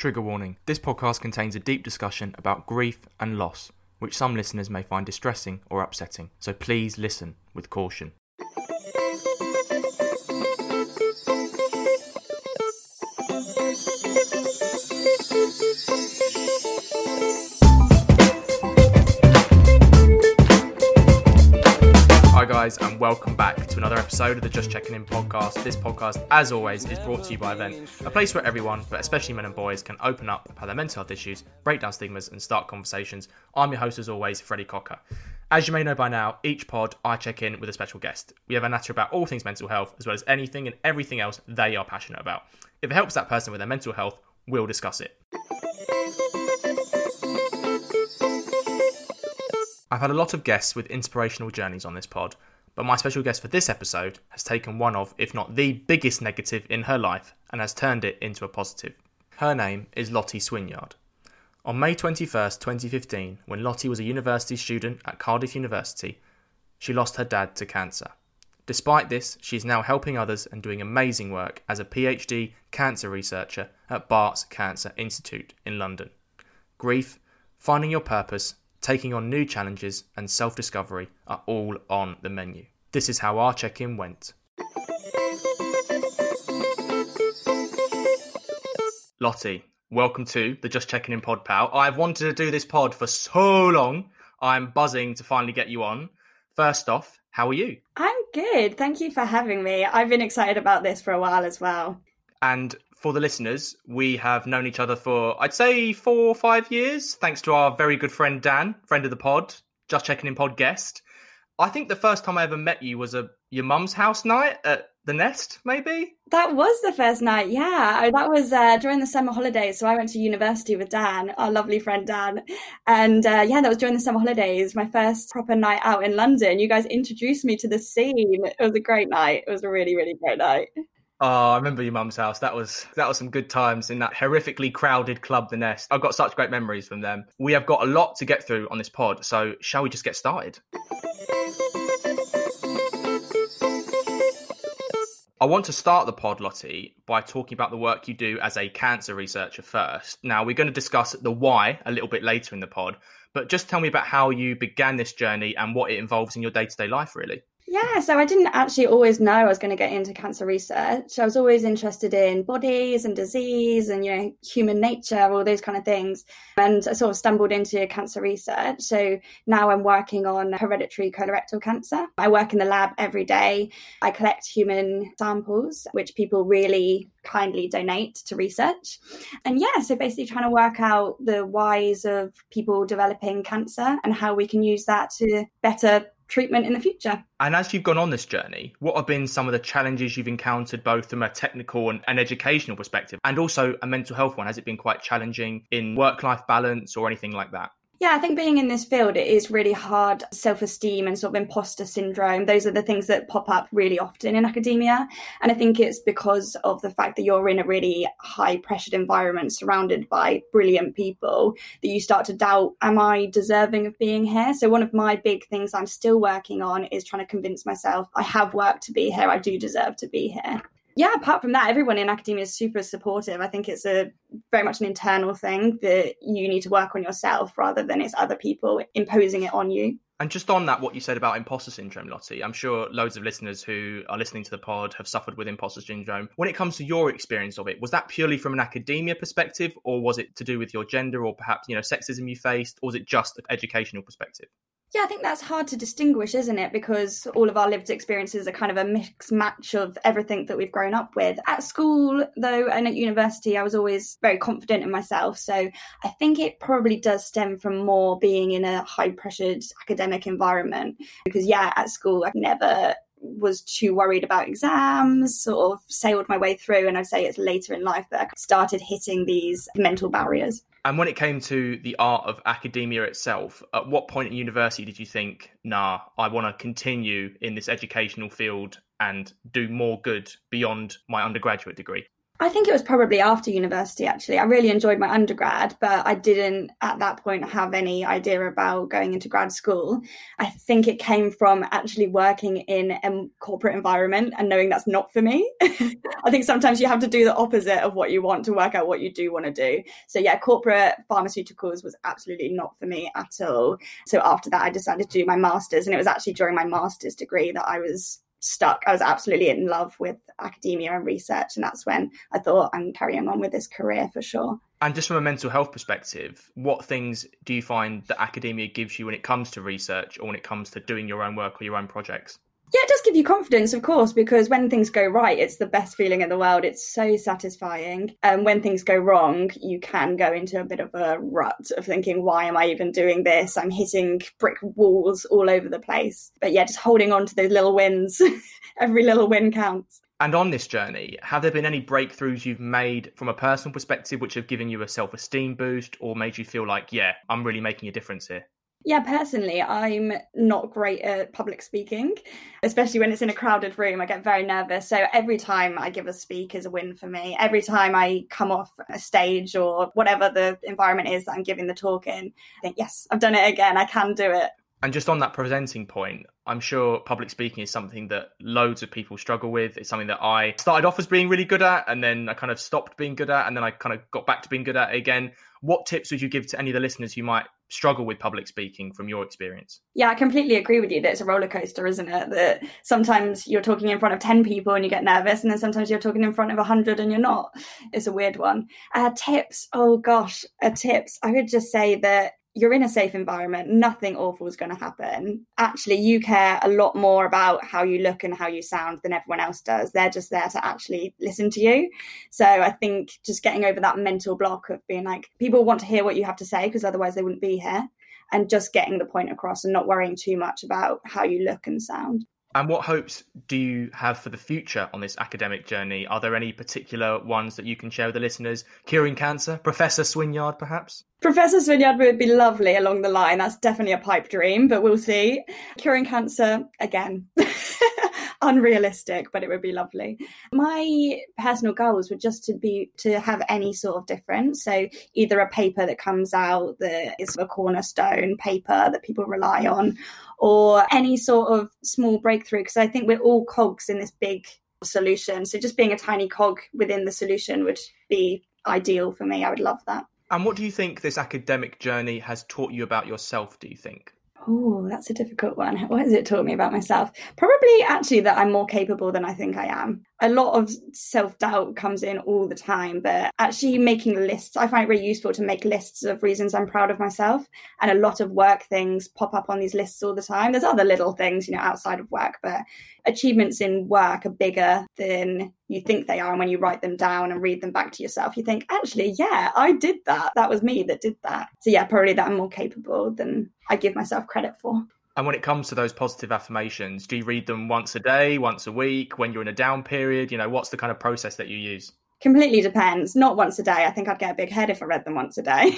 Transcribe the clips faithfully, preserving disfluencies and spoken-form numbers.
Trigger warning, this podcast contains a deep discussion about grief and loss, which some listeners may find distressing or upsetting, so please listen with caution. Hi guys, and welcome back to another episode of the Just Checking In podcast. This podcast, as always, is brought to you by Event, a place where everyone, but especially men and boys, can open up about their mental health issues, break down stigmas and start conversations. I'm your host as always, Freddie Cocker. As you may know by now, each pod I check in with a special guest. We have a natter about all things mental health, as well as anything and everything else they are passionate about. If it helps that person with their mental health, we'll discuss it. I've had a lot of guests with inspirational journeys on this pod, but my special guest for this episode has taken one of, if not the biggest negative in her life, and has turned it into a positive. Her name is Lottie Swinyard. On May twenty-first, twenty fifteen, when Lottie was a university student at Cardiff University, she lost her dad to cancer. Despite this, she is now helping others and doing amazing work as a PhD cancer researcher at Barts Cancer Institute in London. Grief, finding your purpose, taking on new challenges and self-discovery are all on the menu. This is how our check-in went. Lottie, welcome to the Just Checking In pod, pal. I've wanted to do this pod for so long. I'm buzzing to finally get you on. First off, how are you? I'm good. Thank you for having me. I've been excited about this for a while as well. And for the listeners, we have known each other for, I'd say, four or five years, thanks to our very good friend Dan, friend of the pod, Just Checking In pod guest. I think the first time I ever met you was a your mum's house night at The Nest, maybe? That was the first night, yeah. That was uh, during the summer holidays, so I went to university with Dan, our lovely friend Dan. And uh, yeah, that was during the summer holidays, my first proper night out in London. You guys introduced me to the scene. It was a great night. It was a really, really great night. Oh, I remember your mum's house. That was that was some good times in that horrifically crowded club, The Nest. I've got such great memories from them. We have got a lot to get through on this pod, so shall we just get started? I want to start the pod, Lottie, by talking about the work you do as a cancer researcher first. Now, we're going to discuss the why a little bit later in the pod, but just tell me about how you began this journey and what it involves in your day-to-day life, really. Yeah, so I didn't actually always know I was going to get into cancer research. I was always interested in bodies and disease and, you know, human nature, all those kind of things. And I sort of stumbled into cancer research. So now I'm working on hereditary colorectal cancer. I work in the lab every day. I collect human samples, which people really kindly donate to research. And yeah, so basically trying to work out the whys of people developing cancer and how we can use that to better treatment in the future. And as you've gone on this journey, what have been some of the challenges you've encountered, both from a technical and an educational perspective, and also a mental health one? Has it been quite challenging in work-life balance or anything like that? Yeah, I think being in this field, it is really hard. Self-esteem and sort of imposter syndrome, those are the things that pop up really often in academia. And I think it's because of the fact that you're in a really high-pressured environment surrounded by brilliant people that you start to doubt, am I deserving of being here? So one of my big things I'm still working on is trying to convince myself I have work to be here, I do deserve to be here. Yeah, apart from that, everyone in academia is super supportive. I think it's a very much an internal thing that you need to work on yourself rather than it's other people imposing it on you. And just on that, what you said about imposter syndrome, Lottie, I'm sure loads of listeners who are listening to the pod have suffered with imposter syndrome. When it comes to your experience of it, was that purely from an academia perspective, or was it to do with your gender or perhaps, you know, sexism you faced, or was it just an educational perspective? Yeah, I think that's hard to distinguish, isn't it? Because all of our lived experiences are kind of a mixed match of everything that we've grown up with. At school, though, and at university, I was always very confident in myself. So I think it probably does stem from more being in a high-pressured academic environment. Because, yeah, at school, I never was too worried about exams, sort of sailed my way through. And I'd say it's later in life that I started hitting these mental barriers. And when it came to the art of academia itself, at what point in university did you think, nah, I want to continue in this educational field and do more good beyond my undergraduate degree? I think it was probably after university, actually. I really enjoyed my undergrad, but I didn't at that point have any idea about going into grad school. I think it came from actually working in a corporate environment and knowing that's not for me. I think sometimes you have to do the opposite of what you want to work out what you do want to do. So yeah, corporate pharmaceuticals was absolutely not for me at all. So after that, I decided to do my master's, and it was actually during my master's degree that I was stuck. I was absolutely in love with academia and research, and that's when I thought, I'm carrying on with this career for sure. And just from a mental health perspective, what things do you find that academia gives you when it comes to research or when it comes to doing your own work or your own projects? Yeah, it does give you confidence, of course, because when things go right, it's the best feeling in the world. It's so satisfying. And um, when things go wrong, you can go into a bit of a rut of thinking, why am I even doing this? I'm hitting brick walls all over the place. But yeah, just holding on to those little wins. Every little win counts. And on this journey, have there been any breakthroughs you've made from a personal perspective which have given you a self-esteem boost or made you feel like, yeah, I'm really making a difference here? Yeah, personally, I'm not great at public speaking, especially when it's in a crowded room. I get very nervous. So every time I give a speak is a win for me. Every time I come off a stage or whatever the environment is that I'm giving the talk in, I think, yes, I've done it again. I can do it. And just on that presenting point, I'm sure public speaking is something that loads of people struggle with. It's something that I started off as being really good at, and then I kind of stopped being good at, and then I kind of got back to being good at it again. What tips would you give to any of the listeners who might struggle with public speaking from your experience? Yeah, I completely agree with you that it's a roller coaster, isn't it? That sometimes you're talking in front of ten people and you get nervous, and then sometimes you're talking in front of one hundred and you're not. It's a weird one. Uh, tips. Oh, gosh, uh, tips. I would just say that you're in a safe environment. Nothing awful is going to happen. Actually, you care a lot more about how you look and how you sound than everyone else does. They're just there to actually listen to you. So I think just getting over that mental block of being like, people want to hear what you have to say because otherwise they wouldn't be here, and just getting the point across and not worrying too much about how you look and sound. And what hopes do you have for the future on this academic journey? Are there any particular ones that you can share with the listeners? Curing cancer? Professor Swinyard, perhaps? Professor Swinyard would be lovely along the line. That's definitely a pipe dream, but we'll see. Curing cancer, again, unrealistic, but it would be lovely. My personal goals were just to be to have any sort of difference. So either a paper that comes out that is a cornerstone paper that people rely on, or any sort of small breakthrough, because I think we're all cogs in this big solution. So just being a tiny cog within the solution would be ideal for me. I would love that. And what do you think this academic journey has taught you about yourself, do you think? Oh, that's a difficult one. What has it taught me about myself? Probably actually that I'm more capable than I think I am. A lot of self-doubt comes in all the time, but actually making lists, I find it really useful to make lists of reasons I'm proud of myself. And a lot of work things pop up on these lists all the time. There's other little things, you know, outside of work, but achievements in work are bigger than you think they are. And when you write them down and read them back to yourself, you think, actually, yeah, I did that. That was me that did that. So yeah, probably that I'm more capable than I give myself credit for. And when it comes to those positive affirmations, do you read them once a day, once a week, when you're in a down period? You know, what's the kind of process that you use? Completely depends. Not once a day. I think I'd get a big head if I read them once a day.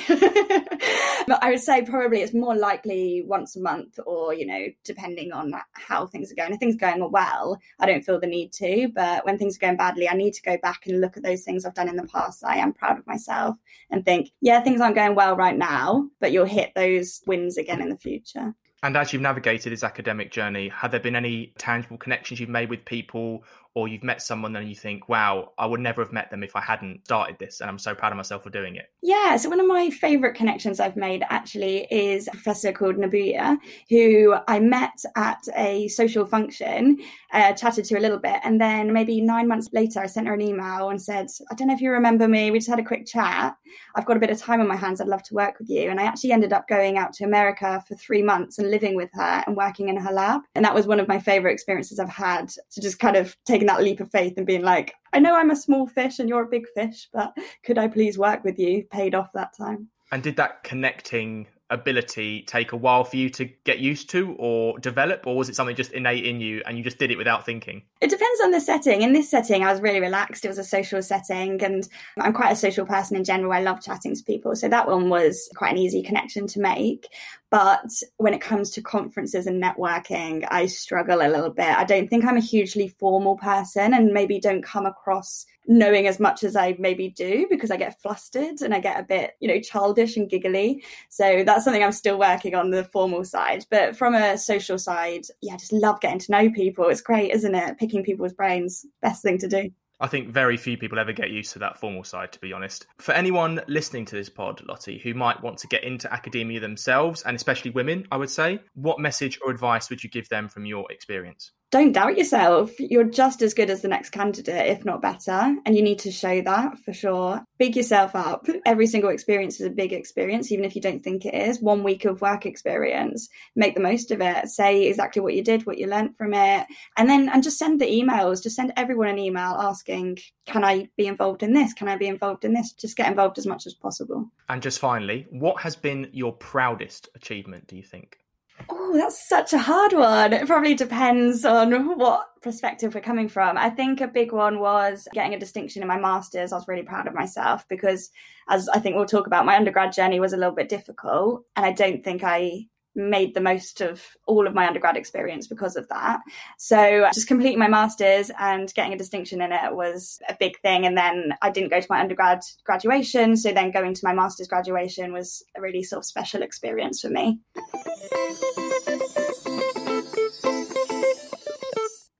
But I would say probably it's more likely once a month, or, you know, depending on how things are going. If things are going well, I don't feel the need to. But when things are going badly, I need to go back and look at those things I've done in the past that I am proud of myself and think, yeah, things aren't going well right now, but you'll hit those wins again in the future. And as you've navigated this academic journey, have there been any tangible connections you've made with people, or you've met someone and you think, wow, I would never have met them if I hadn't started this, and I'm so proud of myself for doing it? Yeah, so one of my favourite connections I've made actually is a professor called Nabuya, who I met at a social function, uh, chatted to a little bit, and then maybe nine months later I sent her an email and said, I don't know if you remember me, we just had a quick chat, I've got a bit of time on my hands, I'd love to work with you. And I actually ended up going out to America for three months and living with her and working in her lab, and that was one of my favourite experiences I've had, to just kind of take that leap of faith and being like, I know I'm a small fish and you're a big fish, but could I please work with you? Paid off that time. And did that connecting ability take a while for you to get used to or develop, or was it something just innate in you and you just did it without thinking? It depends on the setting. In this setting, I was really relaxed. It was a social setting, and I'm quite a social person in general. I love chatting to people. So that one was quite an easy connection to make. But when it comes to conferences and networking, I struggle a little bit. I don't think I'm a hugely formal person, and maybe don't come across knowing as much as I maybe do, because I get flustered and I get a bit, you know, childish and giggly. So that's something I'm still working on, the formal side. But from a social side, yeah, I just love getting to know people. It's great, isn't it? Picking people's brains, best thing to do. I think very few people ever get used to that formal side, to be honest. For anyone listening to this pod, Lottie, who might want to get into academia themselves, and especially women, I would say, what message or advice would you give them from your experience? Don't doubt yourself. You're just as good as the next candidate, if not better. And you need to show that for sure. Big yourself up. Every single experience is a big experience, even if you don't think it is. One week of work experience. Make the most of it. Say exactly what you did, what you learnt from it. And then and just send the emails. Just send everyone an email asking, can I be involved in this? Can I be involved in this? Just get involved as much as possible. And just finally, what has been your proudest achievement, do you think? Oh, that's such a hard one. It probably depends on what perspective we're coming from. I think a big one was getting a distinction in my master's. I was really proud of myself because, as I think we'll talk about, my undergrad journey was a little bit difficult, and I don't think I made the most of all of my undergrad experience because of that. So just completing my master's and getting a distinction in it was a big thing. And then I didn't go to my undergrad graduation, so then going to my master's graduation was a really sort of special experience for me.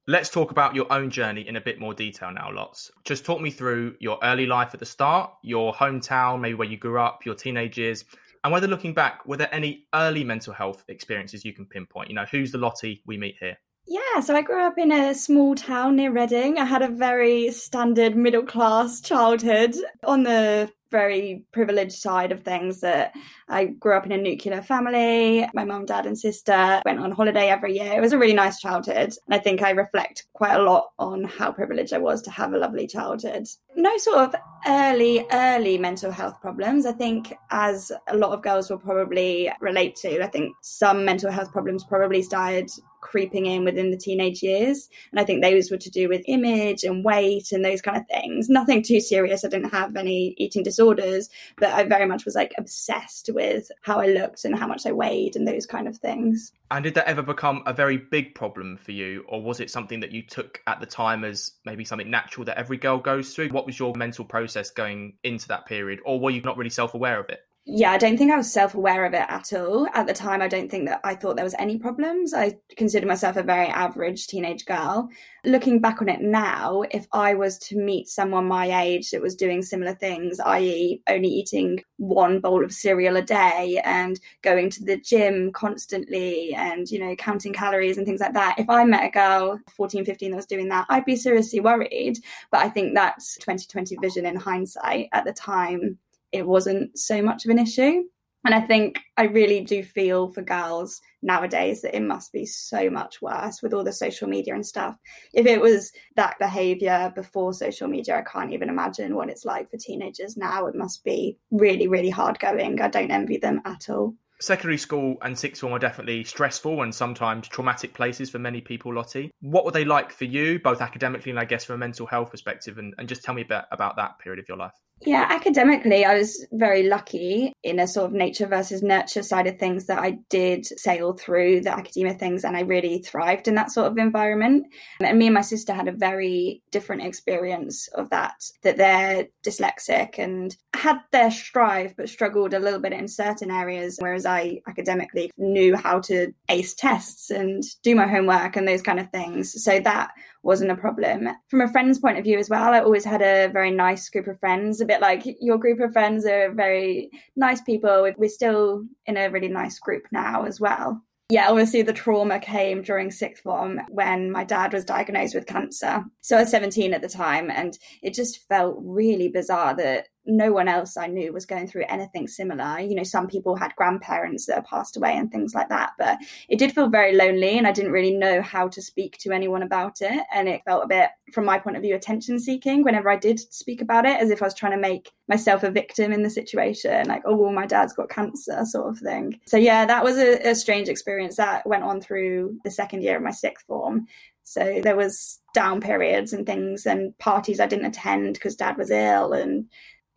Let's talk about your own journey in a bit more detail now, Lots. Just talk me through your early life at the start, your hometown, maybe where you grew up, your teenage years. And whether looking back, were there any early mental health experiences you can pinpoint? You know, who's the Lottie we meet here? Yeah, so I grew up in a small town near Reading. I had a very standard middle class childhood on the very privileged side of things. That I grew up in a nuclear family. My mum, dad and sister went on holiday every year. It was a really nice childhood. And I think I reflect quite a lot on how privileged I was to have a lovely childhood. No sort of early, early mental health problems. I think, as a lot of girls will probably relate to, I think some mental health problems probably started creeping in within the teenage years. And I think those were to do with image and weight and those kind of things. Nothing too serious. I didn't have any eating disorders, but I very much was like obsessed with how I looked and how much I weighed and those kind of things. And did that ever become a very big problem for you? Or was it something that you took at the time as maybe something natural that every girl goes through? What was your mental process going into that period? Or were you not really self-aware of it? Yeah, I don't think I was self-aware of it at all. At the time, I don't think that I thought there was any problems. I consider myself a very average teenage girl. Looking back on it now, if I was to meet someone my age that was doing similar things, that is only eating one bowl of cereal a day and going to the gym constantly and, you know, counting calories and things like that. If I met a girl fourteen, fifteen that was doing that, I'd be seriously worried. But I think that's twenty twenty vision in hindsight. At the time, it wasn't so much of an issue. And I think I really do feel for girls nowadays that it must be so much worse with all the social media and stuff. If it was that behaviour before social media, I can't even imagine what it's like for teenagers now. It must be really, really hard going. I don't envy them at all. Secondary school and sixth form are definitely stressful and sometimes traumatic places for many people, Lottie. What were they like for you, both academically and I guess from a mental health perspective? And, and just tell me a bit about that period of your life. Yeah, academically, I was very lucky in a sort of nature versus nurture side of things that I did sail through the academia things, and I really thrived in that sort of environment. And me and my sister had a very different experience of that, that they're dyslexic and had their strive but struggled a little bit in certain areas, whereas I academically knew how to ace tests and do my homework and those kind of things. So that wasn't a problem. From a friend's point of view as well, I always had a very nice group of friends, a bit like your group of friends are very nice people. We're still in a really nice group now as well. Yeah, obviously the trauma came during sixth form when my dad was diagnosed with cancer. So I was seventeen at the time, and it just felt really bizarre that no one else I knew was going through anything similar. You know, some people had grandparents that passed away and things like that, but it did feel very lonely, and I didn't really know how to speak to anyone about it. And it felt a bit, from my point of view, attention seeking whenever I did speak about it, as if I was trying to make myself a victim in the situation, like, oh, well, my dad's got cancer sort of thing. So yeah, that was a, a strange experience that went on through the second year of my sixth form. So there was down periods and things and parties I didn't attend because dad was ill, and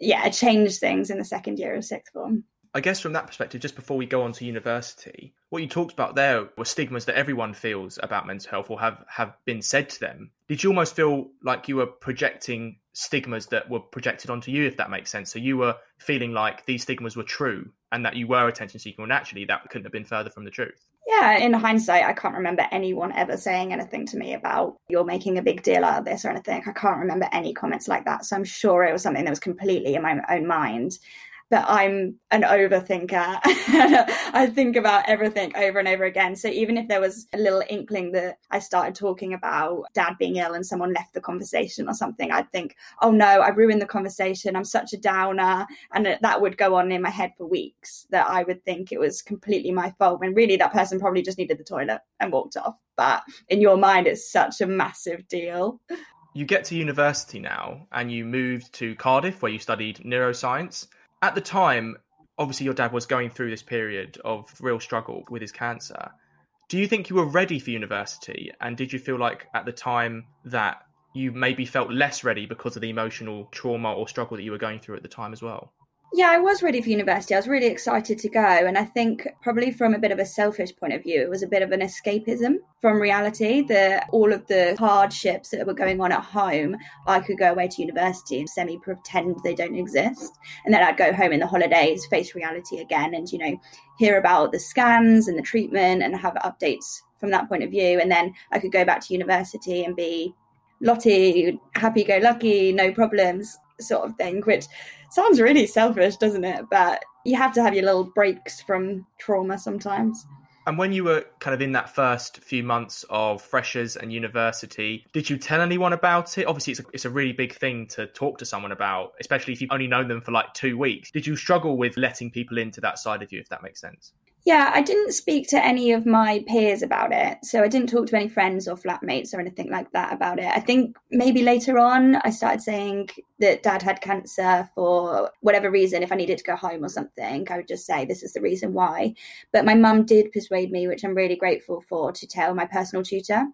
yeah, I changed things in the second year of sixth form. I guess from that perspective, just before we go on to university, what you talked about there were stigmas that everyone feels about mental health or have, have been said to them. Did you almost feel like you were projecting stigmas that were projected onto you, if that makes sense? So you were feeling like these stigmas were true and that you were attention seeking, and actually that couldn't have been further from the truth. Yeah, in hindsight, I can't remember anyone ever saying anything to me about you're making a big deal out of this or anything. I can't remember any comments like that. So I'm sure it was something that was completely in my own mind. But I'm an overthinker. I think about everything over and over again. So even if there was a little inkling that I started talking about dad being ill and someone left the conversation or something, I'd think, oh no, I ruined the conversation. I'm such a downer. And that would go on in my head for weeks, that I would think it was completely my fault when really that person probably just needed the toilet and walked off. But in your mind, it's such a massive deal. You get to university now and you moved to Cardiff where you studied neuroscience. At the time, obviously your dad was going through this period of real struggle with his cancer. Do you think you were ready for university? And did you feel like at the time that you maybe felt less ready because of the emotional trauma or struggle that you were going through at the time as well? Yeah, I was ready for university. I was really excited to go. And I think probably from a bit of a selfish point of view, it was a bit of an escapism from reality, that all of the hardships that were going on at home, I could go away to university and semi-pretend they don't exist. And then I'd go home in the holidays, face reality again, and, you know, hear about the scans and the treatment and have updates from that point of view. And then I could go back to university and be Lottie, happy-go-lucky, no problems sort of thing, which sounds really selfish, doesn't it? But you have to have your little breaks from trauma sometimes. And when you were kind of in that first few months of freshers and university, did you tell anyone about it? Obviously, it's a, it's a really big thing to talk to someone about, especially if you've only known them for like two weeks. Did you struggle with letting people into that side of you, if that makes sense? Yeah, I didn't speak to any of my peers about it. So I didn't talk to any friends or flatmates or anything like that about it. I think maybe later on I started saying that dad had cancer for whatever reason. If I needed to go home or something, I would just say this is the reason why. But my mum did persuade me, which I'm really grateful for, to tell my personal tutor.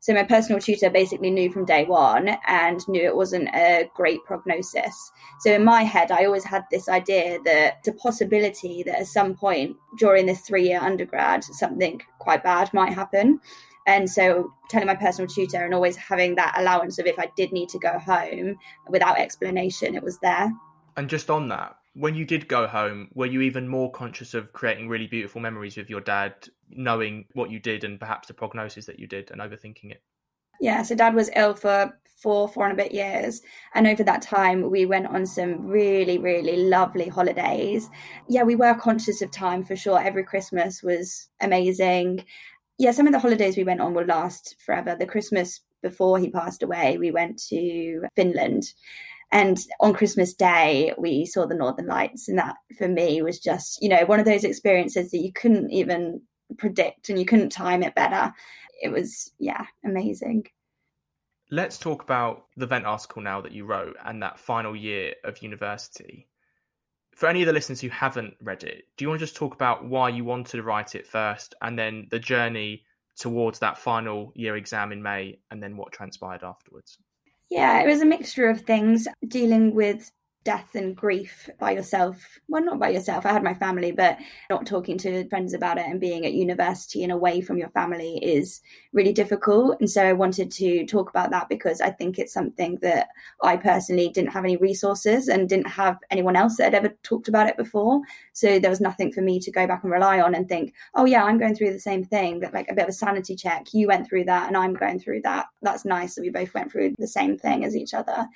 So my personal tutor basically knew from day one and knew it wasn't a great prognosis. So in my head, I always had this idea that it's a possibility that at some point during this three-year undergrad, something quite bad might happen. And so telling my personal tutor and always having that allowance of if I did need to go home without explanation, it was there. And just on that, when you did go home, were you even more conscious of creating really beautiful memories with your dad, knowing what you did and perhaps the prognosis that you did and overthinking it? Yeah, so dad was ill for four, four and a bit years. And over that time, we went on some really, really lovely holidays. Yeah, we were conscious of time for sure. Every Christmas was amazing. Yeah, some of the holidays we went on will last forever. The Christmas before he passed away, we went to Finland. And on Christmas Day, we saw the Northern Lights. And that, for me, was just, you know, one of those experiences that you couldn't even predict and you couldn't time it better. It was, yeah, amazing. Let's talk about the Vent article now that you wrote and that final year of university. For any of the listeners who haven't read it, do you want to just talk about why you wanted to write it first and then the journey towards that final year exam in May and then what transpired afterwards? Yeah, it was a mixture of things, dealing with death and grief by yourself. Well, not by yourself. I had my family, but not talking to friends about it and being at university and away from your family is really difficult. And so I wanted to talk about that because I think it's something that I personally didn't have any resources and didn't have anyone else that had ever talked about it before. So there was nothing for me to go back and rely on and think, oh yeah, I'm going through the same thing, that like a bit of a sanity check. You went through that and I'm going through that. That's nice that we both went through the same thing as each other.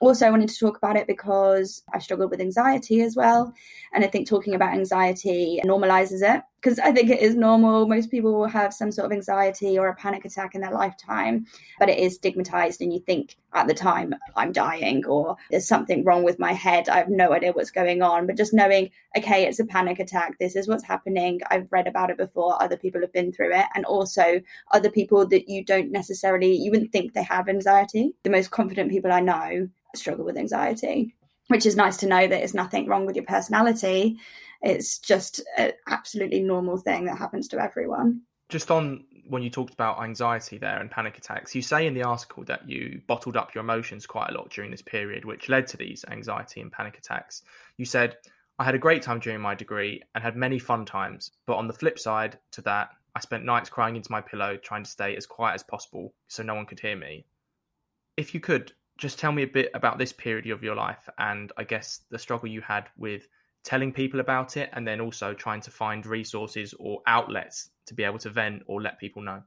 Also, I wanted to talk about it because I've struggled with anxiety as well. And I think talking about anxiety normalizes it, because I think it is normal. Most people will have some sort of anxiety or a panic attack in their lifetime, but it is stigmatized. And you think at the time, I'm dying or there's something wrong with my head. I have no idea what's going on. But just knowing, okay, it's a panic attack. This is what's happening. I've read about it before. Other people have been through it. And also other people that you don't necessarily, you wouldn't think they have anxiety. The most confident people I know struggle with anxiety, which is nice to know that there's nothing wrong with your personality. It's just an absolutely normal thing that happens to everyone. Just on when you talked about anxiety there and panic attacks, you say in the article that you bottled up your emotions quite a lot during this period, which led to these anxiety and panic attacks. You said, I had a great time during my degree and had many fun times, but on the flip side to that, I spent nights crying into my pillow trying to stay as quiet as possible so no one could hear me. If you could, just tell me a bit about this period of your life and I guess the struggle you had with telling people about it and then also trying to find resources or outlets to be able to vent or let people know.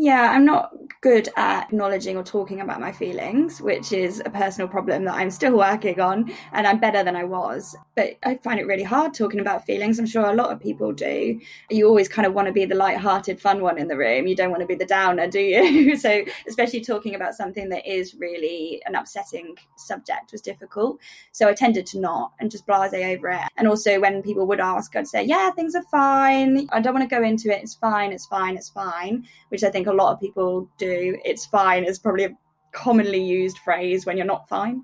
Yeah, I'm not good at acknowledging or talking about my feelings, which is a personal problem that I'm still working on, and I'm better than I was. But I find it really hard talking about feelings. I'm sure a lot of people do. You always kind of want to be the light-hearted, fun one in the room. You don't want to be the downer, do you? So especially talking about something that is really an upsetting subject was difficult. So I tended to not and just blase over it. And also when people would ask, I'd say, yeah, things are fine. I don't want to go into it. It's fine, it's fine, it's fine, which I think a lot of people do. It's fine is probably a commonly used phrase when you're not fine.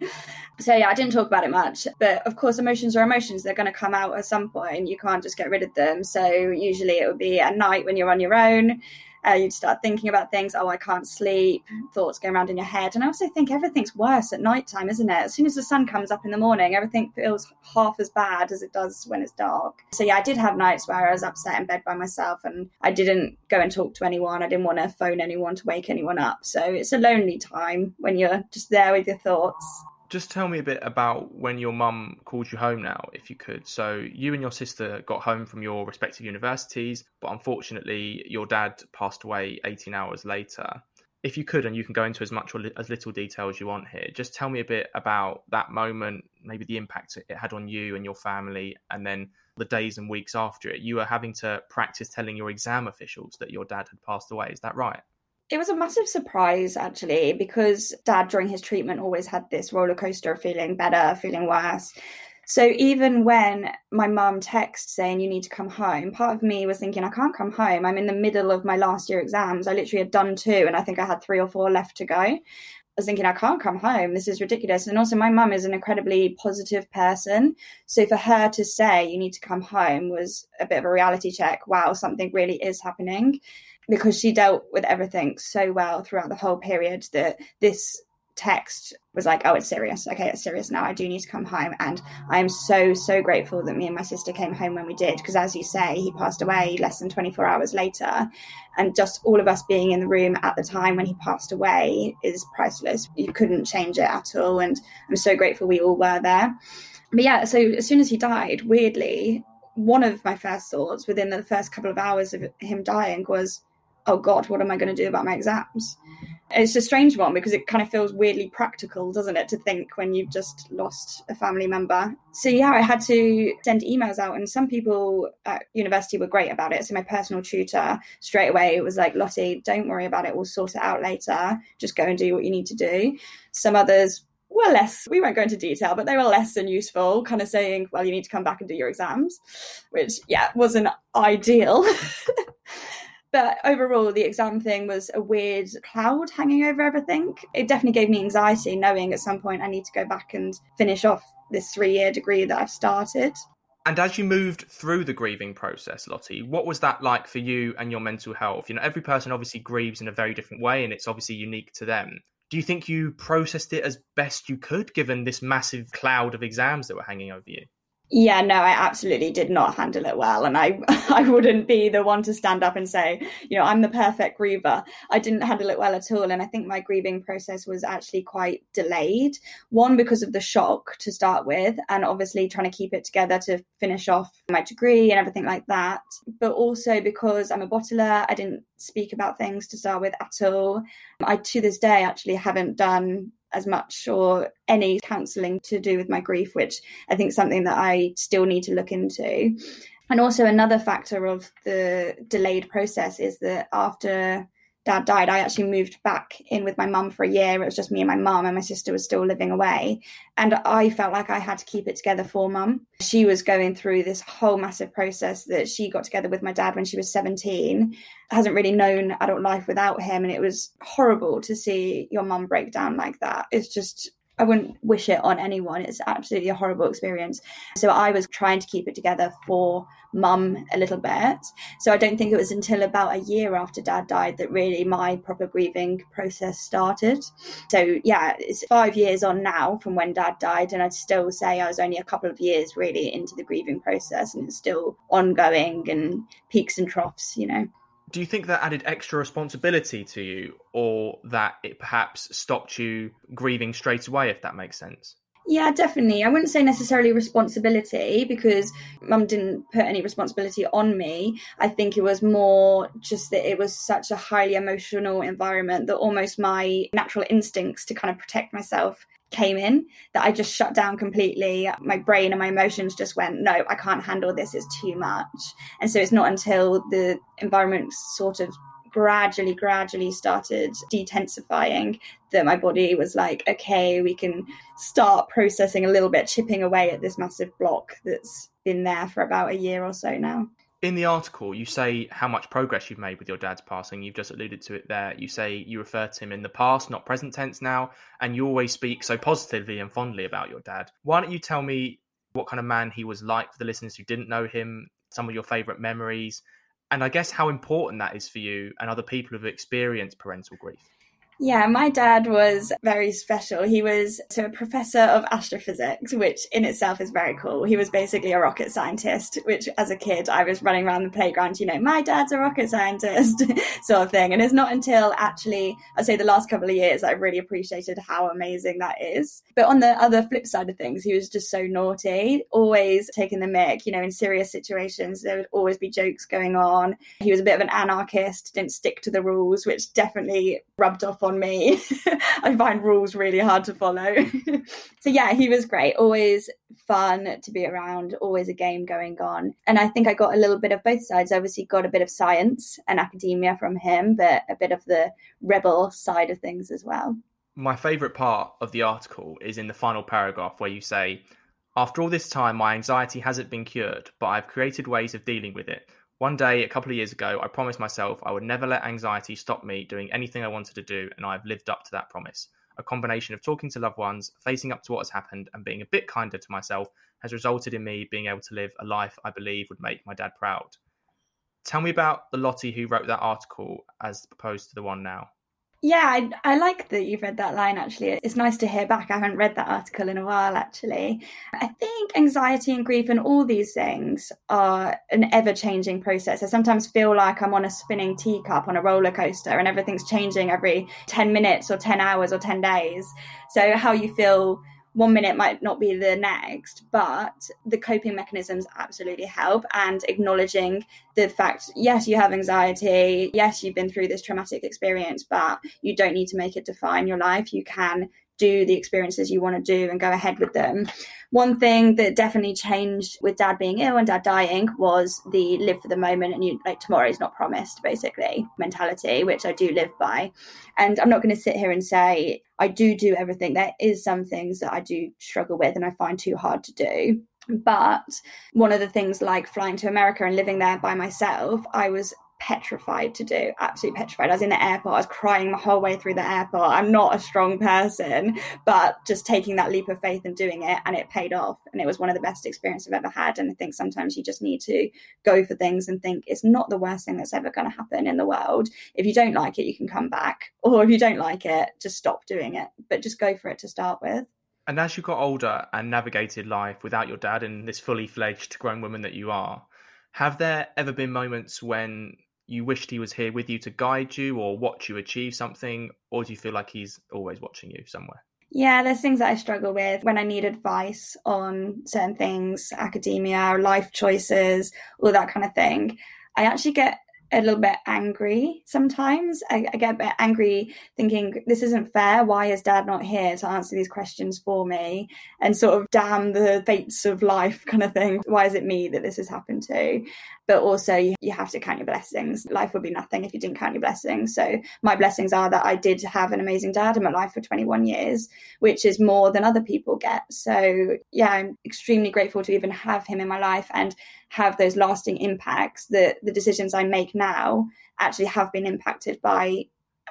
So yeah, I didn't talk about it much, but of course emotions are emotions. They're going to come out at some point. You can't just get rid of them. So usually it would be at night when you're on your own. Uh, you'd start thinking about things. Oh, I can't sleep. Thoughts going around in your head. And I also think everything's worse at night time, isn't it? As soon as the sun comes up in the morning, everything feels half as bad as it does when it's dark. So yeah, I did have nights where I was upset in bed by myself and I didn't go and talk to anyone. I didn't want to phone anyone to wake anyone up. So it's a lonely time when you're just there with your thoughts. Just tell me a bit about when your mum called you home now, if you could. So you and your sister got home from your respective universities, but unfortunately your dad passed away eighteen hours later. If you could, and you can go into as much or li- as little detail as you want here, just tell me a bit about that moment, maybe the impact it had on you and your family, and then the days and weeks after it. You were having to practice telling your exam officials that your dad had passed away. Is that right? It was a massive surprise, actually, because Dad, during his treatment, always had this roller coaster of feeling better, feeling worse. So even when my mum texts saying, you need to come home, part of me was thinking, I can't come home. I'm in the middle of my last year exams. I literally had done two and I think I had three or four left to go. I was thinking, I can't come home. This is ridiculous. And also my mum is an incredibly positive person. So for her to say you need to come home was a bit of a reality check. Wow, something really is happening. Because she dealt with everything so well throughout the whole period that this text was like, oh, it's serious. Okay, it's serious now. I do need to come home. And I am so, so grateful that me and my sister came home when we did. Because as you say, he passed away less than twenty-four hours later. And just all of us being in the room at the time when he passed away is priceless. You couldn't change it at all. And I'm so grateful we all were there. But yeah, so as soon as he died, weirdly, one of my first thoughts within the first couple of hours of him dying was, oh God, what am I going to do about my exams? It's a strange one because it kind of feels weirdly practical, doesn't it, to think when you've just lost a family member. So yeah, I had to send emails out and some people at university were great about it. So my personal tutor straight away was like, Lottie, don't worry about it. We'll sort it out later. Just go and do what you need to do. Some others were less, we won't go into detail, but they were less than useful, kind of saying, well, you need to come back and do your exams, which yeah, wasn't ideal. But overall, the exam thing was a weird cloud hanging over everything. It definitely gave me anxiety knowing at some point I need to go back and finish off this three-year degree that I've started. And as you moved through the grieving process, Lottie, what was that like for you and your mental health? You know, every person obviously grieves in a very different way and it's obviously unique to them. Do you think you processed it as best you could, given this massive cloud of exams that were hanging over you? Yeah, no, I absolutely did not handle it well. And I, I wouldn't be the one to stand up and say, you know, I'm the perfect griever. I didn't handle it well at all. And I think my grieving process was actually quite delayed. One, because of the shock to start with, and obviously trying to keep it together to finish off my degree and everything like that. But also because I'm a bottler, I didn't speak about things to start with at all. I, to this day, actually haven't done as much or any counselling to do with my grief, which I think is something that I still need to look into. And also another factor of the delayed process is that after Dad died, I actually moved back in with my mum for a year. It was just me and my mum, and my sister was still living away. And I felt like I had to keep it together for Mum. She was going through this whole massive process that she got together with my dad when she was seventeen. Hasn't really known adult life without him. And it was horrible to see your mum break down like that. It's just I wouldn't wish it on anyone. It's absolutely a horrible experience. So I was trying to keep it together for mum a little bit. So I don't think it was until about a year after dad died that really my proper grieving process started. So yeah, it's five years on now from when dad died. And I'd still say I was only a couple of years really into the grieving process, and it's still ongoing and peaks and troughs, you know. Do you think that added extra responsibility to you, or that it perhaps stopped you grieving straight away, if that makes sense? Yeah, definitely. I wouldn't say necessarily responsibility, because mum didn't put any responsibility on me. I think it was more just that it was such a highly emotional environment that almost my natural instincts to kind of protect myself came in, that I just shut down completely. My brain and my emotions just went, no, I can't handle this, it's too much. And so it's not until the environment sort of gradually, gradually started detensifying that my body was like, okay, we can start processing a little bit, chipping away at this massive block that's been there for about a year or so now. In the article, you say how much progress you've made with your dad's passing. You've just alluded to it there. You say you refer to him in the past, not present tense now, and you always speak so positively and fondly about your dad. Why don't you tell me what kind of man he was like for the listeners who didn't know him, some of your favourite memories, and I guess how important that is for you and other people who've experienced parental grief? Yeah, my dad was very special. He was so a professor of astrophysics, which in itself is very cool. He was basically a rocket scientist, which as a kid, I was running around the playground, you know, my dad's a rocket scientist sort of thing. And it's not until actually, I'd say the last couple of years, I've really appreciated how amazing that is. But on the other flip side of things, he was just so naughty, always taking the mick, you know, in serious situations, there would always be jokes going on. He was a bit of an anarchist, didn't stick to the rules, which definitely rubbed off on me. I find rules really hard to follow. So yeah, he was great, always fun to be around, always a game going on. And I think I got a little bit of both sides. I obviously got a bit of science and academia from him, but a bit of the rebel side of things as well. My favourite part of the article is in the final paragraph where you say, after all this time, my anxiety hasn't been cured, but I've created ways of dealing with it. One day, a couple of years ago, I promised myself I would never let anxiety stop me doing anything I wanted to do, and I've lived up to that promise. A combination of talking to loved ones, facing up to what has happened, and being a bit kinder to myself has resulted in me being able to live a life I believe would make my dad proud. Tell me about the Lottie who wrote that article as opposed to the one now. Yeah, I, I like that you've read that line, actually. It's nice to hear back. I haven't read that article in a while, actually. I think anxiety and grief and all these things are an ever-changing process. I sometimes feel like I'm on a spinning teacup on a roller coaster and everything's changing every ten minutes or ten hours or ten days. So how you feel one minute might not be the next, but the coping mechanisms absolutely help, and acknowledging the fact, yes, you have anxiety, yes, you've been through this traumatic experience, but you don't need to make it define your life. You can do the experiences you want to do and go ahead with them. One thing that definitely changed with dad being ill and dad dying was the live for the moment and you like tomorrow is not promised basically mentality, which I do live by. And I'm not going to sit here and say I do do everything. There is some things that I do struggle with and I find too hard to do. But one of the things like flying to America and living there by myself, I was petrified to do, absolutely petrified. I was in the airport, I was crying the whole way through the airport. I'm not a strong person, but just taking that leap of faith and doing it, and it paid off. And it was one of the best experiences I've ever had. And I think sometimes you just need to go for things and think it's not the worst thing that's ever going to happen in the world. If you don't like it, you can come back. Or if you don't like it, just stop doing it. But just go for it to start with. And as you got older and navigated life without your dad and this fully fledged grown woman that you are, have there ever been moments when you wished he was here with you to guide you or watch you achieve something, or do you feel like he's always watching you somewhere? Yeah, there's things that I struggle with when I need advice on certain things, academia, life choices, all that kind of thing. I actually get a little bit angry sometimes. I, I get a bit angry thinking, this isn't fair. Why is dad not here to answer these questions for me? And sort of damn the fates of life kind of thing. Why is it me that this has happened to? But also you, you have to count your blessings. Life would be nothing if you didn't count your blessings. So my blessings are that I did have an amazing dad in my life for twenty-one years, which is more than other people get. So yeah, I'm extremely grateful to even have him in my life and have those lasting impacts that the decisions I make now actually have been impacted by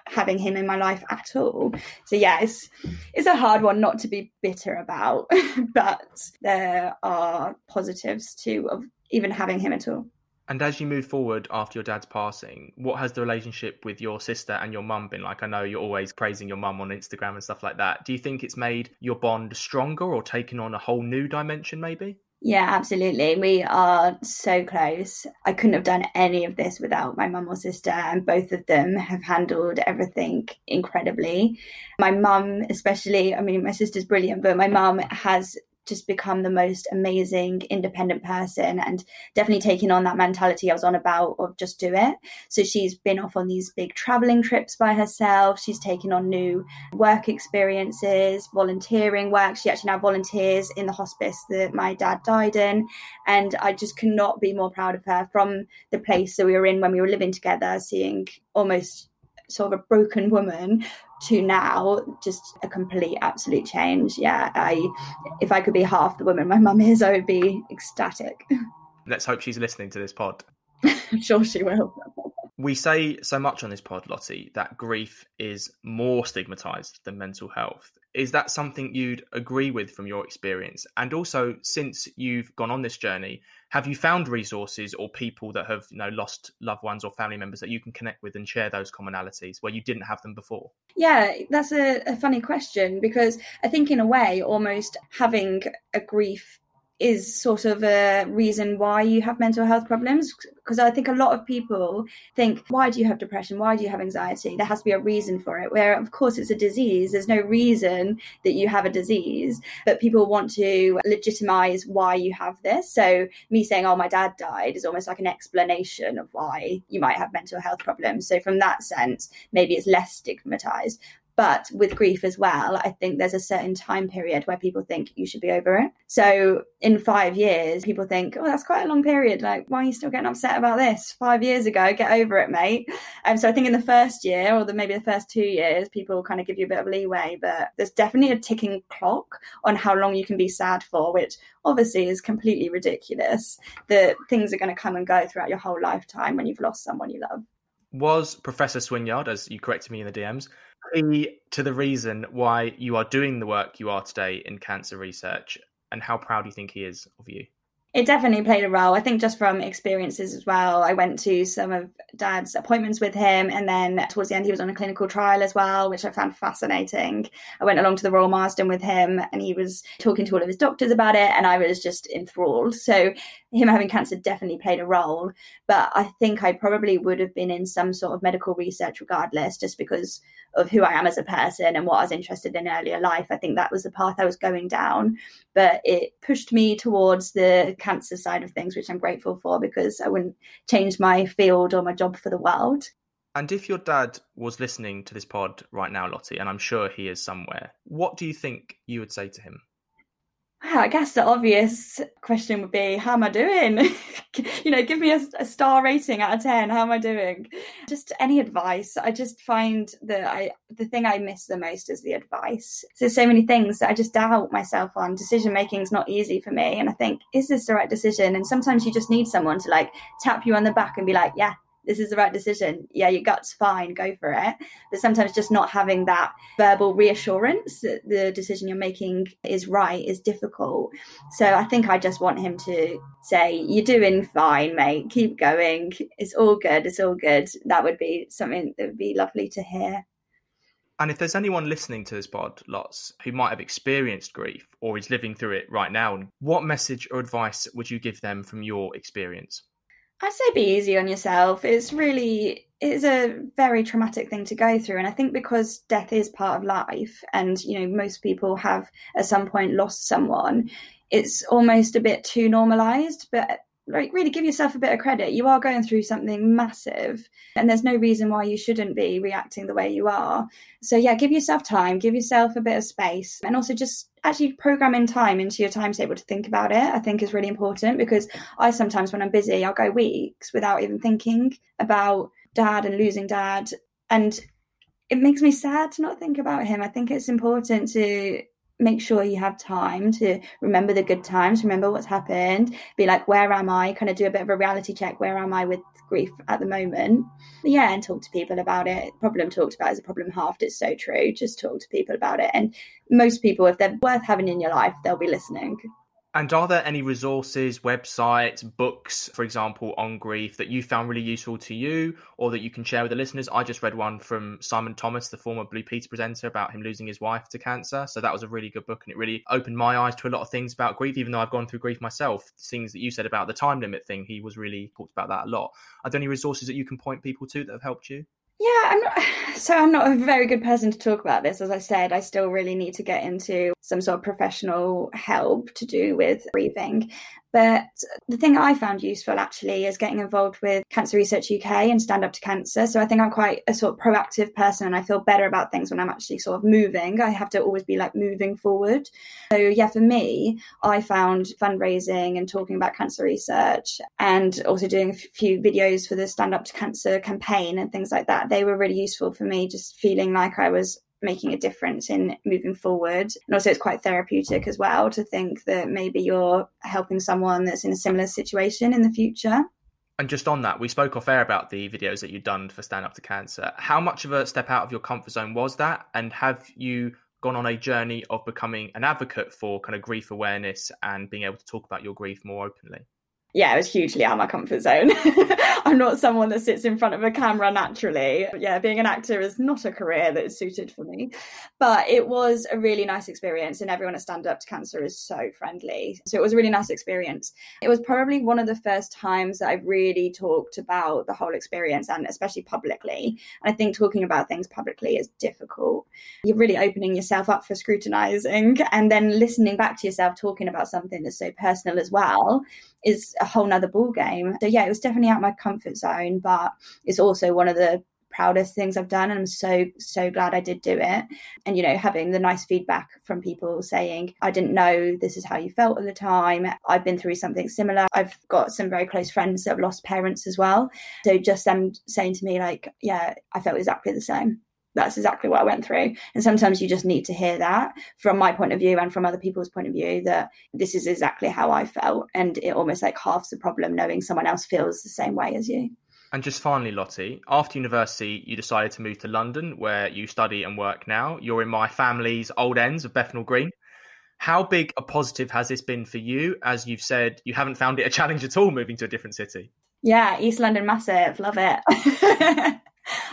having him in my life at all. So yeah, it's it's a hard one not to be bitter about, but there are positives too of even having him at all. And as you move forward after your dad's passing, what has the relationship with your sister and your mum been like? I know you're always praising your mum on Instagram and stuff like that. Do you think it's made your bond stronger or taken on a whole new dimension maybe? Yeah, absolutely. We are so close. I couldn't have done any of this without my mum or sister, and both of them have handled everything incredibly. My mum especially, I mean, my sister's brilliant, but my mum has just become the most amazing independent person and definitely taking on that mentality I was on about of just do it. So she's been off on these big traveling trips by herself. She's taken on new work experiences, volunteering work. She actually now volunteers in the hospice that my dad died in. And I just cannot be more proud of her, from the place that we were in when we were living together, seeing almost sort of a broken woman to now just a complete absolute change. Yeah, I if I could be half the woman my mum is, I would be ecstatic. Let's hope she's listening to this pod. I'm sure she will. We say so much on this pod, Lottie, that grief is more stigmatized than mental health. Is that something you'd agree with from your experience? And also, since you've gone on this journey, have you found resources or people that have, you know, lost loved ones or family members that you can connect with and share those commonalities where you didn't have them before? Yeah, that's a, a funny question, because I think in a way, almost having a grief is sort of a reason why you have mental health problems, because I think a lot of people think, why do you have depression? Why do you have anxiety? There has to be a reason for it, where of course it's a disease. There's no reason that you have a disease, but people want to legitimize why you have this. So me saying, oh, my dad died is almost like an explanation of why you might have mental health problems. So from that sense, maybe it's less stigmatized. But with grief as well, I think there's a certain time period where people think you should be over it. So in five years, people think, oh, that's quite a long period. Like, why are you still getting upset about this? Five years ago, get over it, mate. Um, so I think in the first year or the, maybe the first two years, people kind of give you a bit of leeway. But there's definitely a ticking clock on how long you can be sad for, which obviously is completely ridiculous, that things are going to come and go throughout your whole lifetime when you've lost someone you love. Was Professor Swinyard, as you corrected me in the D Ms, key to the reason why you are doing the work you are today in cancer research, and how proud do you think he is of you? It definitely played a role. I think just from experiences as well. I went to some of Dad's appointments with him, and then towards the end he was on a clinical trial as well, which I found fascinating. I went along to the Royal Marsden with him, and he was talking to all of his doctors about it, and I was just enthralled. So him having cancer definitely played a role, but I think I probably would have been in some sort of medical research regardless, just because of who I am as a person and what I was interested in earlier life. I think that was the path I was going down, but it pushed me towards the cancer side of things, which I'm grateful for, because I wouldn't change my field or my job for the world. And if your dad was listening to this pod right now, Lottie, and I'm sure he is somewhere, what do you think you would say to him? Wow, I guess the obvious question would be, how am I doing? You know, give me a, a star rating out of ten. How am I doing? Just any advice. I just find that I the thing I miss the most is the advice. So there's so many things that I just doubt myself on. Decision making is not easy for me. And I think, is this the right decision? And sometimes you just need someone to like tap you on the back and be like, yeah, this is the right decision. Yeah, your gut's fine. Go for it. But sometimes just not having that verbal reassurance that the decision you're making is right is difficult. So I think I just want him to say, you're doing fine, mate. Keep going. It's all good. It's all good. That would be something that would be lovely to hear. And if there's anyone listening to this pod, Lots, who might have experienced grief or is living through it right now, what message or advice would you give them from your experience? I'd say be easy on yourself. It's really, it is a very traumatic thing to go through. And I think because death is part of life, and, you know, most people have at some point lost someone, it's almost a bit too normalised. But like, really give yourself a bit of credit. You are going through something massive, and there's no reason why you shouldn't be reacting the way you are. So yeah, give yourself time, give yourself a bit of space, and also just actually programming time into your timetable to think about it, I think is really important, because I sometimes when I'm busy, I'll go weeks without even thinking about Dad and losing Dad. And it makes me sad to not think about him. I think it's important to make sure you have time to remember the good times, remember what's happened, be like, where am I? Kind of do a bit of a reality check. Where am I with grief at the moment? Yeah, and talk to people about it. Problem talked about is a problem halved. It's so true. Just talk to people about it. And most people, if they're worth having in your life, they'll be listening. And are there any resources, websites, books, for example, on grief that you found really useful to you or that you can share with the listeners? I just read one from Simon Thomas, the former Blue Peter presenter, about him losing his wife to cancer. So that was a really good book, and it really opened my eyes to a lot of things about grief, even though I've gone through grief myself. Things that you said about the time limit thing, he was really talked about that a lot. Are there any resources that you can point people to that have helped you? Yeah, I'm not, so I'm not a very good person to talk about this. As I said, I still really need to get into some sort of professional help to do with grieving. But the thing I found useful actually is getting involved with Cancer Research U K and Stand Up to Cancer. So I think I'm quite a sort of proactive person, and I feel better about things when I'm actually sort of moving. I have to always be like moving forward. So yeah, for me, I found fundraising and talking about cancer research, and also doing a few videos for the Stand Up to Cancer campaign and things like that. They were really useful for me, just feeling like I was making a difference in moving forward. And also it's quite therapeutic as well to think that maybe you're helping someone that's in a similar situation in the future. And just on that, we spoke off air about the videos that you've done for Stand Up to Cancer. How much of a step out of your comfort zone was that? And have you gone on a journey of becoming an advocate for kind of grief awareness and being able to talk about your grief more openly? Yeah, it was hugely out of my comfort zone. I'm not someone that sits in front of a camera naturally. Yeah, being an actor is not a career that is suited for me. But it was a really nice experience, and everyone at Stand Up to Cancer is so friendly. So it was a really nice experience. It was probably one of the first times that I really talked about the whole experience, and especially publicly. And I think talking about things publicly is difficult. You're really opening yourself up for scrutinising, and then listening back to yourself talking about something that's so personal as well is a whole nother ball game. So yeah, it was definitely out of my comfort zone, but it's also one of the proudest things I've done, and I'm so so glad I did do it. And you know, having the nice feedback from people saying, I didn't know this is how you felt at the time, I've been through something similar. I've got some very close friends that have lost parents as well, so just them saying to me like, yeah, I felt exactly the same, that's exactly what I went through. And sometimes you just need to hear that from my point of view and from other people's point of view, that this is exactly how I felt. And it almost like halves the problem knowing someone else feels the same way as you. And just finally, Lottie, after university, you decided to move to London, where you study and work now. You're in my family's old ends of Bethnal Green. How big a positive has this been for you? As you've said, you haven't found it a challenge at all moving to a different city. Yeah, East London, massive. Love it.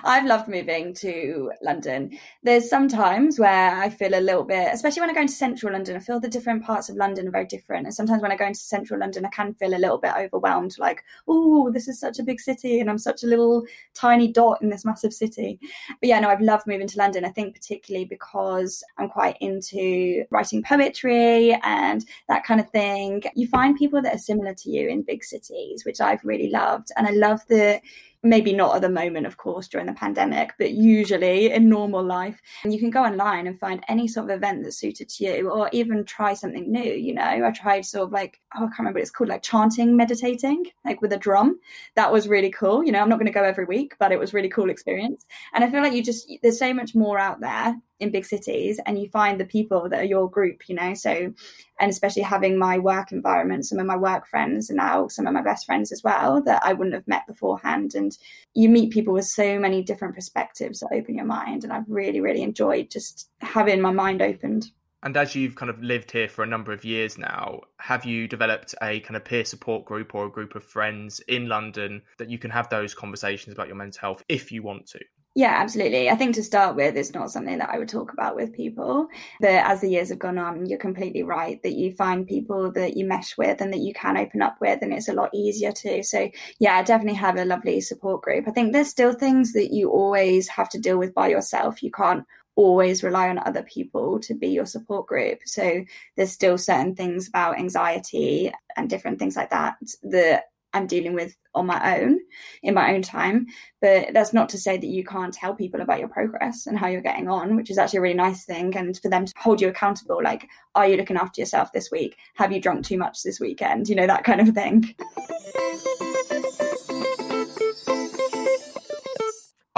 I've loved moving to London. There's some times where I feel a little bit, especially when I go into central London, I feel the different parts of London are very different. And sometimes when I go into central London, I can feel a little bit overwhelmed, like, oh, this is such a big city and I'm such a little tiny dot in this massive city. But yeah, no, I've loved moving to London. I think particularly because I'm quite into writing poetry and that kind of thing. You find people that are similar to you in big cities, which I've really loved. And I love the maybe not at the moment, of course, during the pandemic, but usually in normal life. And you can go online and find any sort of event that's suited to you, or even try something new. You know, I tried sort of like, oh, I can't remember what it's called, like chanting, meditating, like with a drum. That was really cool. You know, I'm not going to go every week, but it was really cool experience. And I feel like you just, there's so much more out there in big cities, and you find the people that are your group, you know. So, and especially having my work environment, some of my work friends and now some of my best friends as well that I wouldn't have met beforehand. And you meet people with so many different perspectives that open your mind, and I've really really enjoyed just having my mind opened. And as you've kind of lived here for a number of years now, have you developed a kind of peer support group or a group of friends in London that you can have those conversations about your mental health if you want to? Yeah, absolutely. I think to start with, it's not something that I would talk about with people. But as the years have gone on, you're completely right that you find people that you mesh with and that you can open up with, and it's a lot easier too. So yeah, I definitely have a lovely support group. I think there's still things that you always have to deal with by yourself. You can't always rely on other people to be your support group. So there's still certain things about anxiety and different things like that that I'm dealing with on my own, in my own time. But that's not to say that you can't tell people about your progress and how you're getting on, which is actually a really nice thing. And for them to hold you accountable, like, are you looking after yourself this week? Have you drunk too much this weekend? You know, that kind of thing.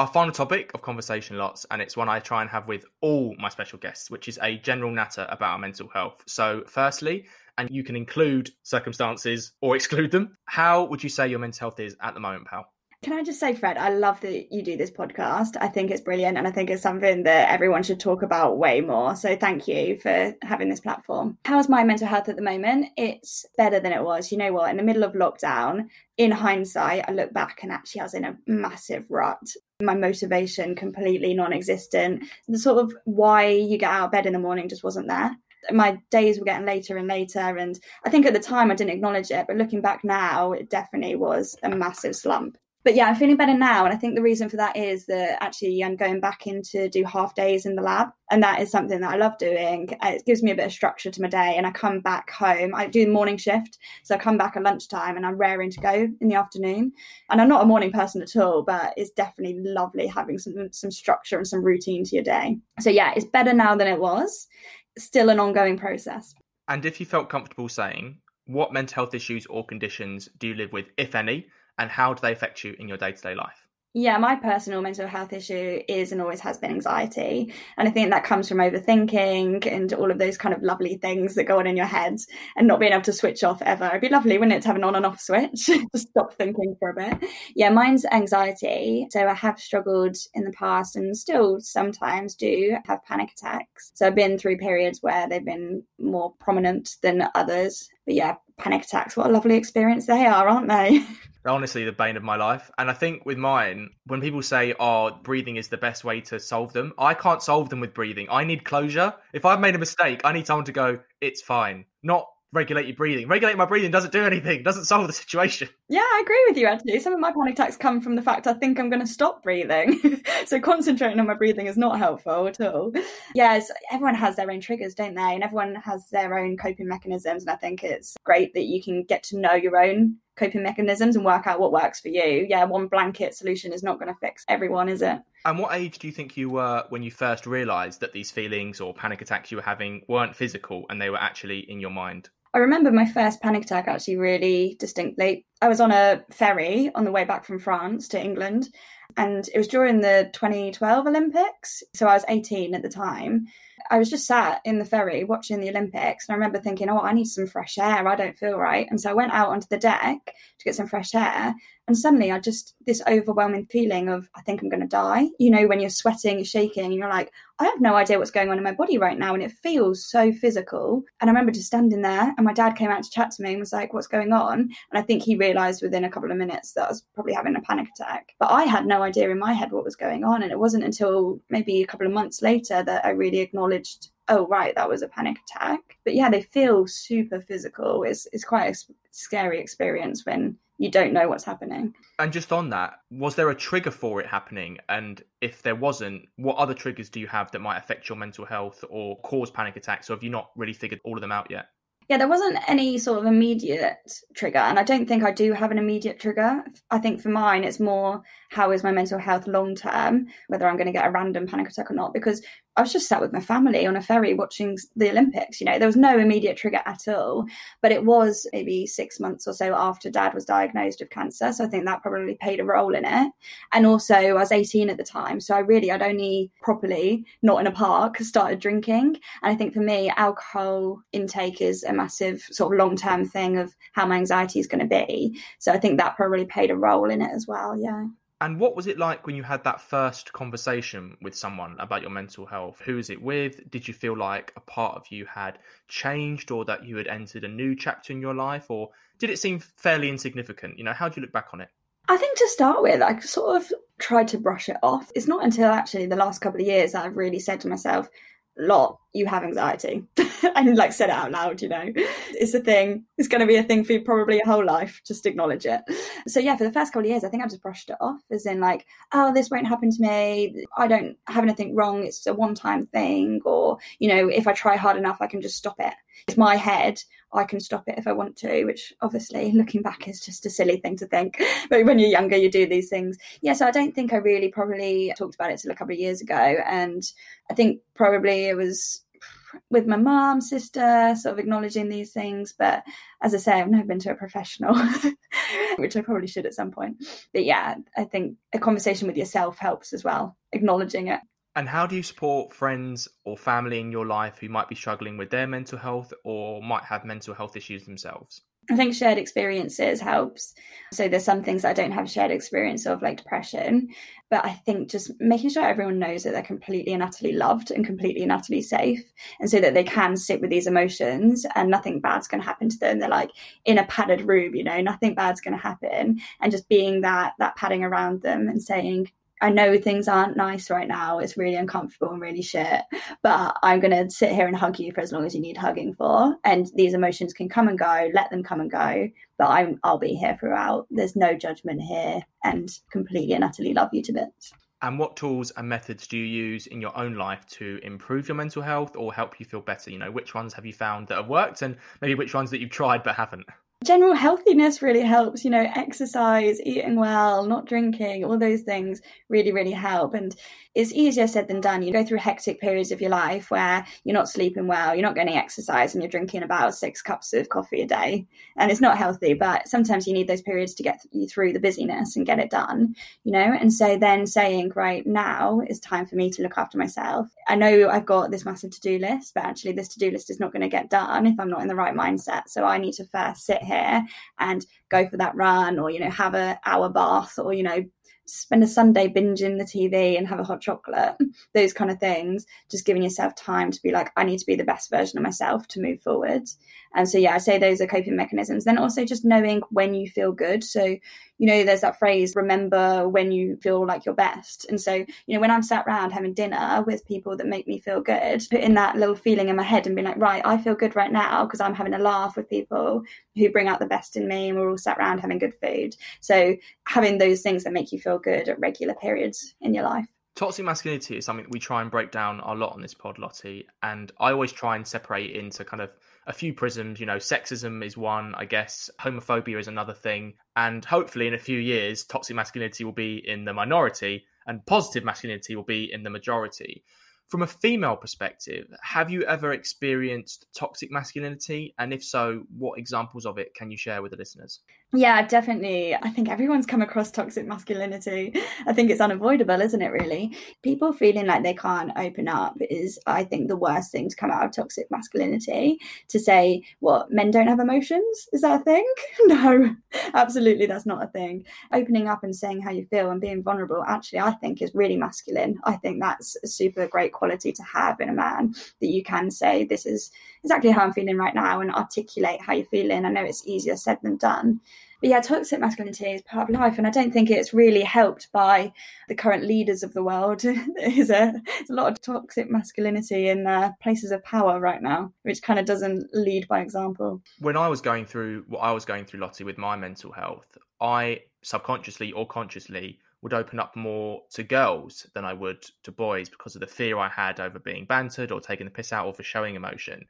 Our final topic of conversation lots, and it's one I try and have with all my special guests, which is a general natter about our mental health. So firstly, and you can include circumstances or exclude them, how would you say your mental health is at the moment, pal? Can I just say, Fred, I love that you do this podcast. I think it's brilliant, and I think it's something that everyone should talk about way more. So thank you for having this platform. How's my mental health at the moment? It's better than it was. You know what? In the middle of lockdown, in hindsight, I look back and actually I was in a massive rut. My motivation completely non-existent. The sort of why you get out of bed in the morning just wasn't there. My days were getting later and later, and I think at the time I didn't acknowledge it, but looking back now, it definitely was a massive slump. But yeah, I'm feeling better now. And I think the reason for that is that actually I'm going back in to do half days in the lab. And that is something that I love doing. It gives me a bit of structure to my day. And I come back home. I do the morning shift. So I come back at lunchtime and I'm raring to go in the afternoon. And I'm not a morning person at all, but it's definitely lovely having some, some structure and some routine to your day. So yeah, it's better now than it was. Still an ongoing process. And if you felt comfortable saying, what mental health issues or conditions do you live with, if any? And how do they affect you in your day-to-day life? Yeah, my personal mental health issue is and always has been anxiety. And I think that comes from overthinking and all of those kind of lovely things that go on in your head and not being able to switch off ever. It'd be lovely, wouldn't it, to have an on and off switch? Just stop thinking for a bit. Yeah, mine's anxiety. So I have struggled in the past and still sometimes do have panic attacks. So I've been through periods where they've been more prominent than others. But yeah, panic attacks, what a lovely experience they are, aren't they? They're honestly the bane of my life. And I think with mine, when people say, oh, breathing is the best way to solve them, I can't solve them with breathing. I need closure. If I've made a mistake, I need someone to go, it's fine. Not regulate your breathing. Regulate my breathing doesn't do anything, doesn't solve the situation. Yeah, I agree with you, actually. Some of my panic attacks come from the fact I think I'm going to stop breathing. So concentrating on my breathing is not helpful at all. Yes, everyone has their own triggers, don't they? And everyone has their own coping mechanisms. And I think it's great that you can get to know your own coping mechanisms and work out what works for you. Yeah, one blanket solution is not going to fix everyone, is it? And what age do you think you were when you first realised that these feelings or panic attacks you were having weren't physical and they were actually in your mind? I remember my first panic attack actually really distinctly. I was on a ferry on the way back from France to England, and it was during the twenty twelve Olympics. So I was eighteen at the time. I was just sat in the ferry watching the Olympics, and I remember thinking, oh, I need some fresh air. I don't feel right. And so I went out onto the deck to get some fresh air. And suddenly I just, this overwhelming feeling of, I think I'm going to die. You know, when you're sweating, shaking, and you're like, I have no idea what's going on in my body right now. And it feels so physical. And I remember just standing there, and my dad came out to chat to me and was like, what's going on? And I think he realised within a couple of minutes that I was probably having a panic attack. But I had no idea in my head what was going on. And it wasn't until maybe a couple of months later that I really acknowledged, oh, right, that was a panic attack. But yeah, they feel super physical. It's, it's quite a scary experience when you don't know what's happening. And just on that, was there a trigger for it happening? And if there wasn't, what other triggers do you have that might affect your mental health or cause panic attacks? Or have you not really figured all of them out yet? Yeah, there wasn't any sort of immediate trigger. And I don't think I do have an immediate trigger. I think for mine, it's more how is my mental health long term, whether I'm going to get a random panic attack or not, because I was just sat with my family on a ferry watching the Olympics. You know, there was no immediate trigger at all. But it was maybe six months or so after Dad was diagnosed with cancer. So I think that probably played a role in it. And also I was eighteen at the time. So I really, I'd only properly, not in a park, started drinking. And I think for me, alcohol intake is a massive sort of long-term thing of how my anxiety is going to be. So I think that probably played a role in it as well. Yeah. And what was it like when you had that first conversation with someone about your mental health? Who is it with? Did you feel like a part of you had changed, or that you had entered a new chapter in your life? Or did it seem fairly insignificant? You know, how do you look back on it? I think to start with, I sort of tried to brush it off. It's not until actually the last couple of years that I've really said to myself, Lot, you have anxiety. And like said it out loud, you know, it's a thing. It's going to be a thing for you probably your whole life. Just acknowledge it. So yeah, for the first couple of years, I think I just brushed it off as in like, oh, this won't happen to me. I don't have anything wrong. It's a one-time thing. Or, you know, if I try hard enough, I can just stop it. It's my head. I can stop it if I want to, which obviously looking back is just a silly thing to think. But when you're younger, you do these things. Yeah, so I don't think I really probably talked about it till a couple of years ago. And I think probably it was with my mum, sister, sort of acknowledging these things. But as I say, I've never been to a professional, which I probably should at some point. But yeah, I think a conversation with yourself helps as well, acknowledging it. And how do you support friends or family in your life who might be struggling with their mental health or might have mental health issues themselves? I think shared experiences helps. So there's some things I don't have shared experience of, like depression, but I think just making sure everyone knows that they're completely and utterly loved and completely and utterly safe, and so that they can sit with these emotions and nothing bad's going to happen to them. They're like in a padded room, you know, nothing bad's going to happen. And just being that that padding around them and saying, I know things aren't nice right now. It's really uncomfortable and really shit, but I'm going to sit here and hug you for as long as you need hugging for. And these emotions can come and go, let them come and go, but I'm, I'll be here throughout. There's no judgment here, and completely and utterly love you to bits. And what tools and methods do you use in your own life to improve your mental health or help you feel better? You know, which ones have you found that have worked, and maybe which ones that you've tried but haven't? General healthiness really helps, you know, exercise, eating well, not drinking, all those things really, really help. And it's easier said than done. You go through hectic periods of your life where you're not sleeping well, you're not getting exercise, and you're drinking about six cups of coffee a day. And it's not healthy, but sometimes you need those periods to get you through the busyness and get it done, you know. And so then saying, right, now is time for me to look after myself. I know I've got this massive to-do list, but actually this to-do list is not going to get done if I'm not in the right mindset. So I need to first sit here here and go for that run, or you know, have an hour bath, or you know, spend a Sunday binging the T V and have a hot chocolate, those kind of things. Just giving yourself time to be like, I need to be the best version of myself to move forward. And so yeah, I say those are coping mechanisms. Then also just knowing when you feel good. So you know, there's that phrase, remember when you feel like your best. And so you know, when I'm sat around having dinner with people that make me feel good, put in that little feeling in my head and be like, right, I feel good right now because I'm having a laugh with people who bring out the best in me, and we're all sat around having good food. So having those things that make you feel good at regular periods in your life. Toxic masculinity is something that we try and break down a lot on this pod, Lottie, and I always try and separate into kind of a few prisms. You know, sexism is one, I guess, homophobia is another thing, and hopefully in a few years toxic masculinity will be in the minority and positive masculinity will be in the majority. From a female perspective, have you ever experienced toxic masculinity? And if so, what examples of it can you share with the listeners? Yeah, definitely. I think everyone's come across toxic masculinity. I think it's unavoidable, isn't it, really? People feeling like they can't open up is, I think, the worst thing to come out of toxic masculinity. To say, what, men don't have emotions? Is that a thing? No, absolutely, that's not a thing. Opening up and saying how you feel and being vulnerable, actually, I think is really masculine. I think that's a super great quality to have in a man, that you can say, this is exactly how I'm feeling right now, and articulate how you're feeling. I know it's easier said than done. But yeah, toxic masculinity is part of life, and I don't think it's really helped by the current leaders of the world. There's a, there's a lot of toxic masculinity in uh, places of power right now, which kind of doesn't lead by example. When I was going through what I was going through, Lottie, with my mental health, I subconsciously or consciously would open up more to girls than I would to boys because of the fear I had over being bantered or taking the piss out or for showing emotion.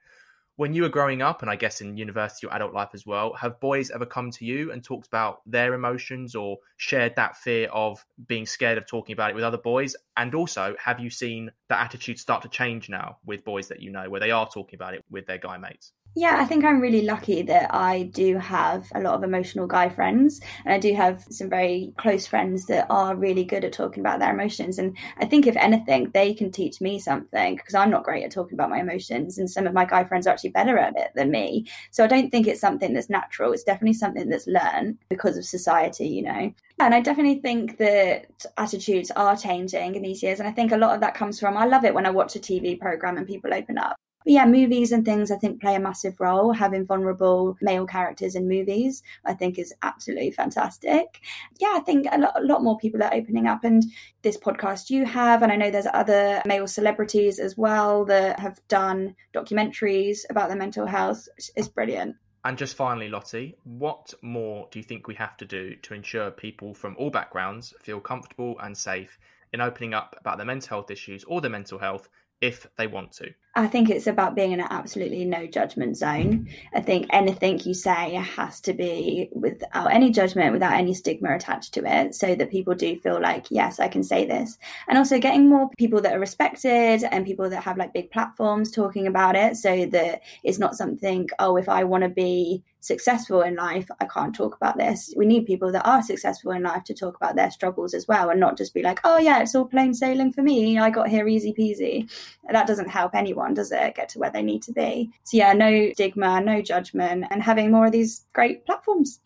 When you were growing up, and I guess in university or adult life as well, have boys ever come to you and talked about their emotions or shared that fear of being scared of talking about it with other boys? And also, have you seen that attitude start to change now with boys that you know, where they are talking about it with their guy mates? Yeah, I think I'm really lucky that I do have a lot of emotional guy friends, and I do have some very close friends that are really good at talking about their emotions. And I think if anything, they can teach me something, because I'm not great at talking about my emotions, and some of my guy friends are actually better at it than me. So I don't think it's something that's natural. It's definitely something that's learned because of society, you know. And I definitely think that attitudes are changing in these years. And I think a lot of that comes from, I love it when I watch a T V programme and people open up. But yeah, movies and things, I think, play a massive role. Having vulnerable male characters in movies, I think, is absolutely fantastic. Yeah, I think a lot, a lot more people are opening up, and this podcast you have, and I know there's other male celebrities as well that have done documentaries about their mental health. It's brilliant. And just finally, Lottie, what more do you think we have to do to ensure people from all backgrounds feel comfortable and safe in opening up about their mental health issues or their mental health if they want to? I think it's about being in an absolutely no judgment zone. I think anything you say has to be without any judgment, without any stigma attached to it, so that people do feel like, yes, I can say this. And also getting more people that are respected and people that have like big platforms talking about it, so that it's not something, oh, if I want to be successful in life, I can't talk about this. We need people that are successful in life to talk about their struggles as well, and not just be like, oh yeah, it's all plain sailing for me, I got here easy peasy. That doesn't help anyone, does it, get to where they need to be? So yeah, no stigma, no judgment, and having more of these great platforms.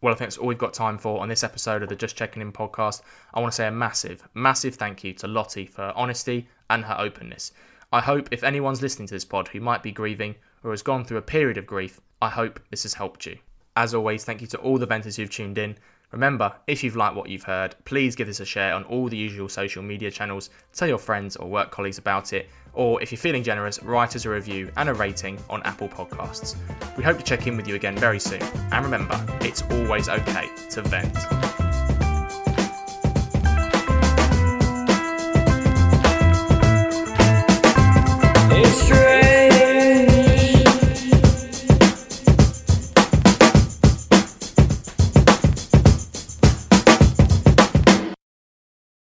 Well, I think that's all we've got time for on this episode of the Just Checking In podcast. I want to say a massive, massive thank you to Lottie for her honesty and her openness. I hope if anyone's listening to this pod who might be grieving or has gone through a period of grief, I hope this has helped you. As always, thank you to all the venters who've tuned in. Remember, if you've liked what you've heard, please give this a share on all the usual social media channels, tell your friends or work colleagues about it, or if you're feeling generous, write us a review and a rating on Apple Podcasts. We hope to check in with you again very soon, and remember, it's always okay to vent.